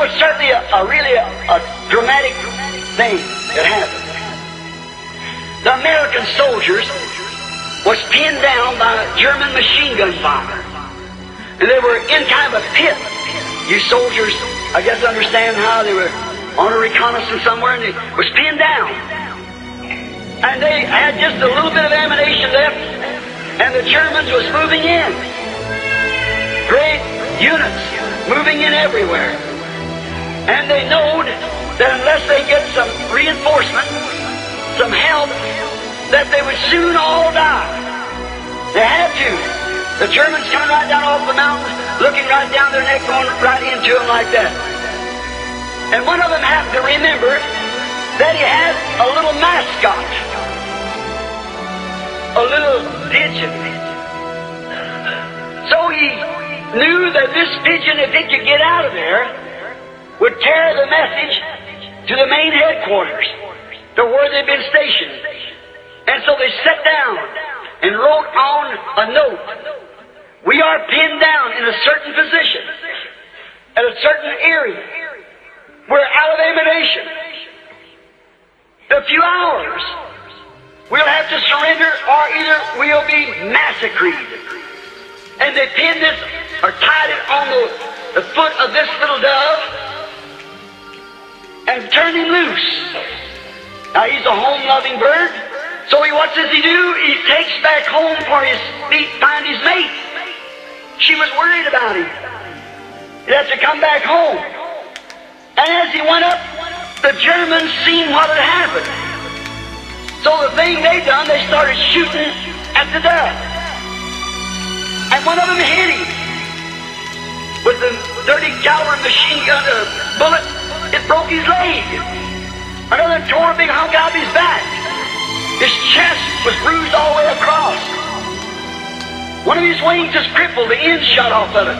was certainly a really dramatic thing that happened. The American soldiers was pinned down by German machine gun fire. And they were in kind of a pit. You soldiers, I guess, understand how they were on a reconnaissance somewhere, and they was pinned down. And they had just a little bit of ammunition left, and the Germans was moving in. Great units moving in everywhere. And they knowed that unless they get some reinforcement, some help, that they would soon all die. They had to. The Germans come right down off the mountain, looking right down their neck, going right into them like that. And one of them happened to remember that he had a little mascot, a little pigeon. So he knew that this pigeon, if it could get out of there, would carry the message to the main headquarters, to where they'd been stationed. And so they sat down and wrote on a note. We are pinned down in a certain position, at a certain area. We're out of ammunition. In a few hours, we'll have to surrender, or either we'll be massacred. And they pinned this, or tied it on the foot of this little dove, and turned him loose. Now, he's a home-loving bird, so what does he do? He takes back home for his feet, find his mate. She was worried about him. He'd have to come back home. And as he went up, the Germans seen what had happened. So the thing they done, they started shooting at the dove. And one of them hit him with a 30-caliber machine gun, a bullet. It broke his leg. Another tore a big hunk out of his back. His chest was bruised all the way across. One of his wings is crippled, the end shot off of it.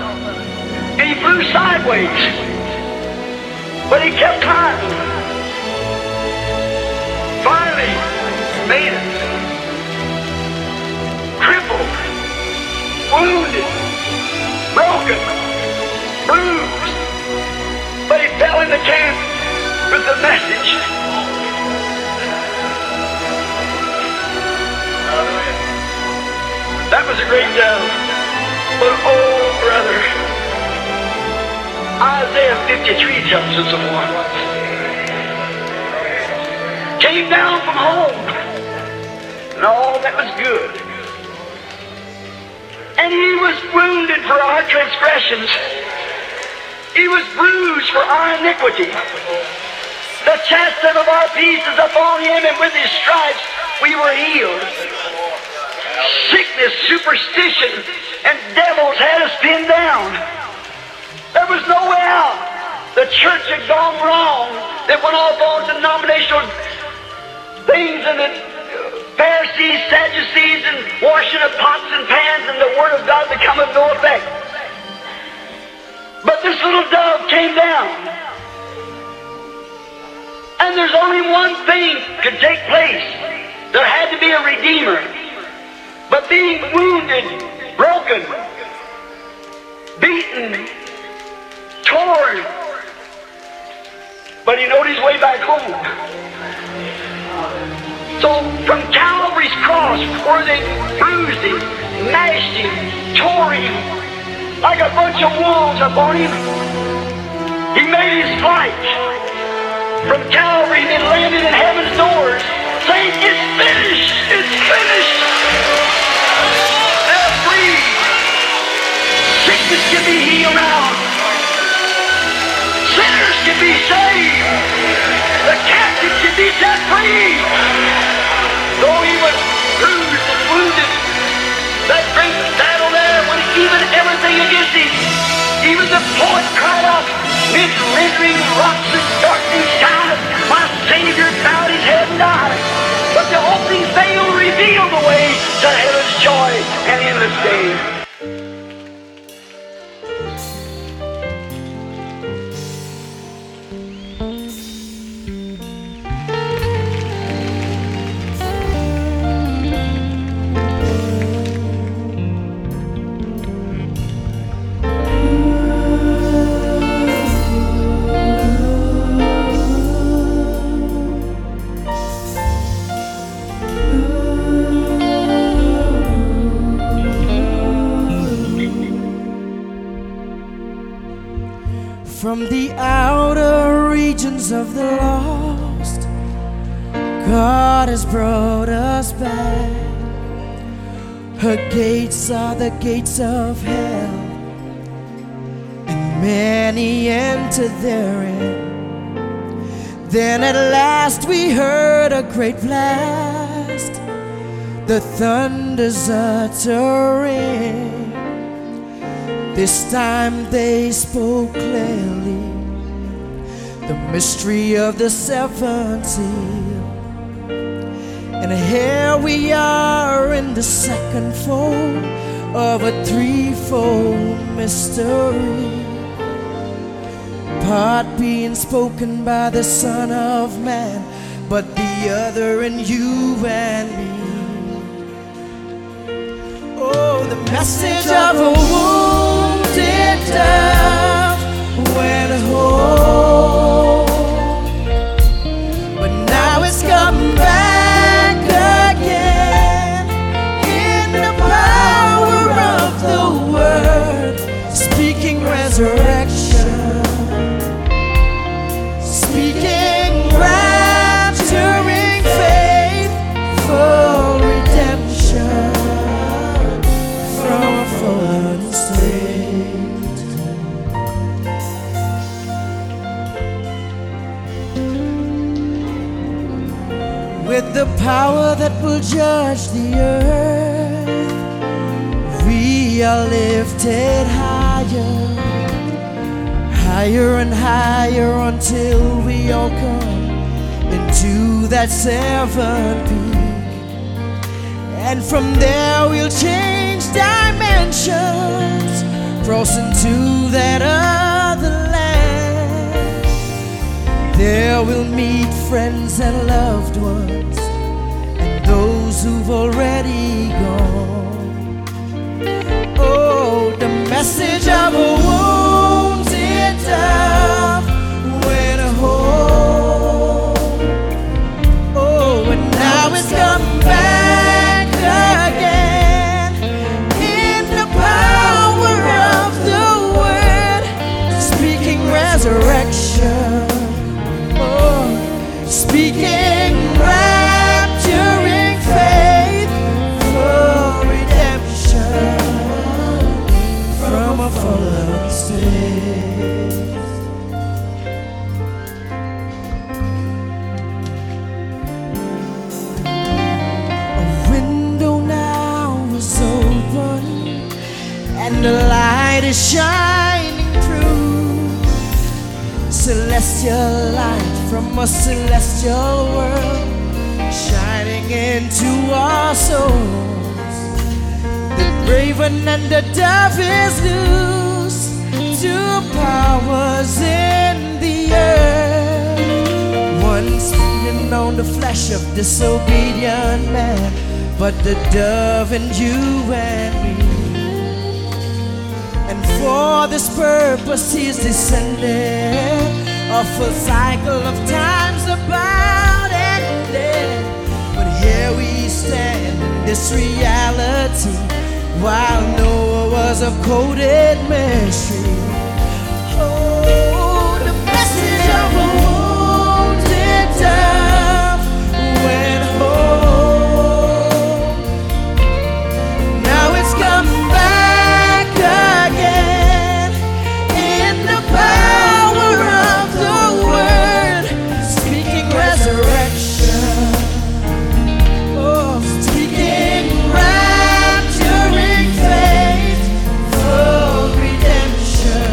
And he flew sideways. But he kept climbing. Finally, made it. Crippled, wounded, broken, bruised. But he fell in the camp with the message. That was a great dove. But oh, brother, Isaiah 53 tells us of one. Came down from home, and all that was good. And he was wounded for our transgressions. He was bruised for our iniquity. The chastisement of our peace is upon him, and with his stripes we were healed. Sickness, superstition, and devils had us pinned down. There was no way out. The church had gone wrong. They went off on denominational things, and the Pharisees, Sadducees, and washing of pots and pans, and the Word of God become of no effect. But this little dove came down. And there's only one thing could take place. There had to be a Redeemer. But being wounded, broken, beaten, torn, but he knowed his way back home. So from Calvary's cross, where they bruised him, mashed him, tore him, like a bunch of wolves upon him, he made his flight. From Calvary, they landed at heaven's doors, saying, "It's finished! It's finished!" Sickness can be healed now. Sinners can be saved. The captive can be set free. Though he was bruised and wounded, that great battle there was even everything against him. Even the poet cried out, "Mid rendering rocks and darkening skies, my Savior bowed his head and died." But the opening veil revealed the way to heaven's joy and endless day. from the outer regions of the lost, God has brought us back. Her gates are the gates of hell, and many enter therein. Then at last we heard a great blast, the thunder's uttering. This time they spoke clearly, the mystery of the seven seals. And here we are in the second fold of a threefold mystery. Part being spoken by the Son of Man, but the other in you and me. Oh, the message of a wounded dove went home, but now it's come back. Resurrection, speaking rapturing faith for redemption from a fallen state. With the power that will judge the earth, we are lifted higher, higher and higher, until we all come into that seventh peak. And from there we'll change dimensions, cross into that other land. There we'll meet friends and loved ones, and those who've already gone. Oh, the message of a resurrection, oh, speaking rapturing faith for redemption from a fallen state. A window now is open, and the light is shining. Celestial light from a celestial world shining into our souls. The raven and the dove is loose, two powers in the earth. One's feeding on the flesh of disobedient man, but the dove in you and me. And for this purpose he's descended, a full cycle of times about ended. But here we stand in this reality, while Noah was a coded mystery. Oh, the message of a wounded dove went home. Now it's come back again in the power of the word, speaking resurrection, oh, speaking rapturing faith for redemption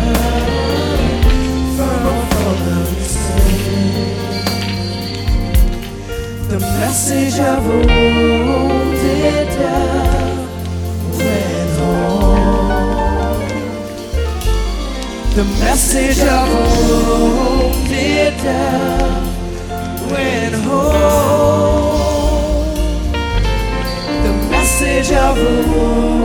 from a fallen state. The message of a wounded dove went home. The message of a wounded dove went home. The message of a wounded dove.